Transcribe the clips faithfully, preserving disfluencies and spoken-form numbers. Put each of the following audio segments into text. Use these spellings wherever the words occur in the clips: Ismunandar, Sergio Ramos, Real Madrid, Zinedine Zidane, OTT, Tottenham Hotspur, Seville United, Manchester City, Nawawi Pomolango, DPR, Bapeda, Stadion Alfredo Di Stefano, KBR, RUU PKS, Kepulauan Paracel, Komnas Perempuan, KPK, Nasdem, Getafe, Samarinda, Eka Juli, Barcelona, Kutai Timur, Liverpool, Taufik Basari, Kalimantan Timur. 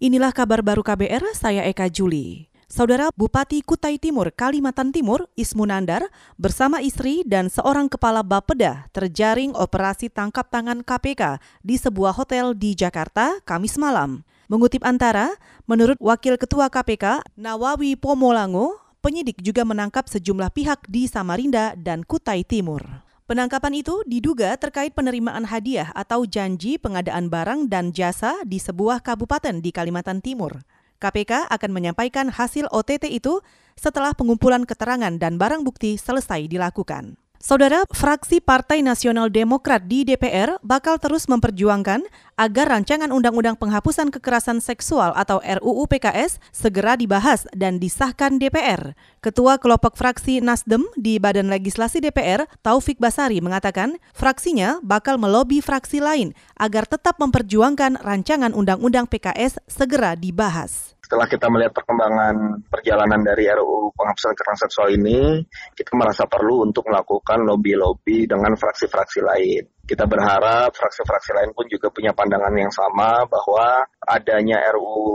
Inilah kabar baru K B R, saya Eka Juli. Saudara Bupati Kutai Timur, Kalimantan Timur, Ismunandar, bersama istri dan seorang kepala Bapeda terjaring operasi tangkap tangan K P K di sebuah hotel di Jakarta, Kamis malam. Mengutip Antara, menurut Wakil Ketua K P K, Nawawi Pomolango, penyidik juga menangkap sejumlah pihak di Samarinda dan Kutai Timur. Penangkapan itu diduga terkait penerimaan hadiah atau janji pengadaan barang dan jasa di sebuah kabupaten di Kalimantan Timur. K P K akan menyampaikan hasil O T T itu setelah pengumpulan keterangan dan barang bukti selesai dilakukan. Saudara, fraksi Partai Nasional Demokrat di D P R bakal terus memperjuangkan agar rancangan Undang-Undang Penghapusan Kekerasan Seksual atau R U U P K S segera dibahas dan disahkan D P R. Ketua Kelompok Fraksi Nasdem di Badan Legislasi D P R, Taufik Basari, mengatakan fraksinya bakal melobi fraksi lain agar tetap memperjuangkan rancangan Undang-Undang P K S segera dibahas. Setelah kita melihat perkembangan perjalanan dari R U U penghapusan kekerasan seksual ini, kita merasa perlu untuk melakukan lobby-lobby dengan fraksi-fraksi lain. Kita berharap fraksi-fraksi lain pun juga punya pandangan yang sama bahwa adanya R U U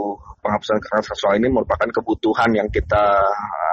penghapusan kekerasan seksual ini merupakan kebutuhan yang kita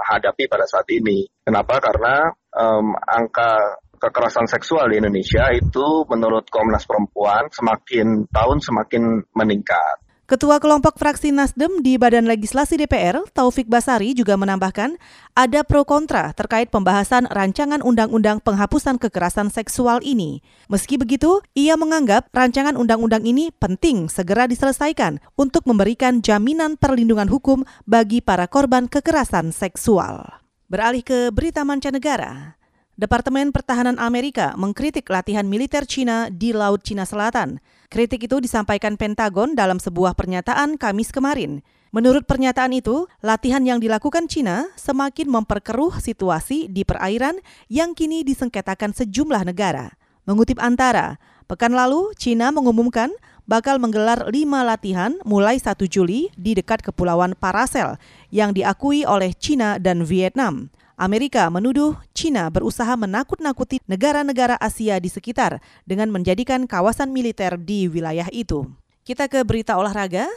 hadapi pada saat ini. Kenapa? Karena um, angka kekerasan seksual di Indonesia itu menurut Komnas Perempuan semakin tahun semakin meningkat. Ketua Kelompok Fraksi Nasdem di Badan Legislasi D P R, Taufik Basari, juga menambahkan ada pro kontra terkait pembahasan rancangan Undang-Undang Penghapusan Kekerasan Seksual ini. Meski begitu, ia menganggap rancangan undang-undang ini penting segera diselesaikan untuk memberikan jaminan perlindungan hukum bagi para korban kekerasan seksual. Beralih ke berita mancanegara. Departemen Pertahanan Amerika mengkritik latihan militer Cina di Laut Cina Selatan. Kritik itu disampaikan Pentagon dalam sebuah pernyataan Kamis kemarin. Menurut pernyataan itu, latihan yang dilakukan Cina semakin memperkeruh situasi di perairan yang kini disengketakan sejumlah negara. Mengutip Antara, pekan lalu Cina mengumumkan bakal menggelar lima latihan mulai satu Juli di dekat Kepulauan Paracel yang diakui oleh Cina dan Vietnam. Amerika menuduh Cina berusaha menakut-nakuti negara-negara Asia di sekitar dengan menjadikan kawasan militer di wilayah itu. Kita ke berita olahraga.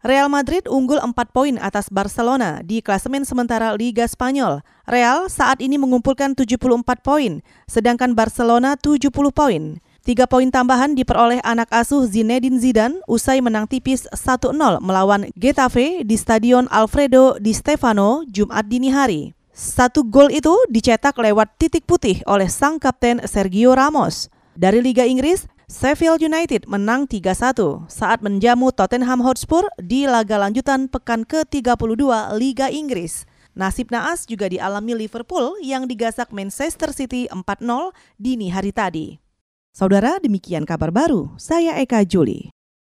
Real Madrid unggul empat poin atas Barcelona di klasemen sementara Liga Spanyol. Real saat ini mengumpulkan tujuh puluh empat poin, sedangkan Barcelona tujuh puluh poin. Tiga poin tambahan diperoleh anak asuh Zinedine Zidane usai menang tipis satu nol melawan Getafe di Stadion Alfredo Di Stefano Jumat dini hari. Satu gol itu dicetak lewat titik putih oleh sang kapten Sergio Ramos. Dari Liga Inggris, Seville United menang tiga satu saat menjamu Tottenham Hotspur di laga lanjutan pekan ke tiga puluh dua Liga Inggris. Nasib naas juga dialami Liverpool yang digasak Manchester City empat nol dini hari tadi. Saudara, demikian kabar baru. Saya Eka Juli.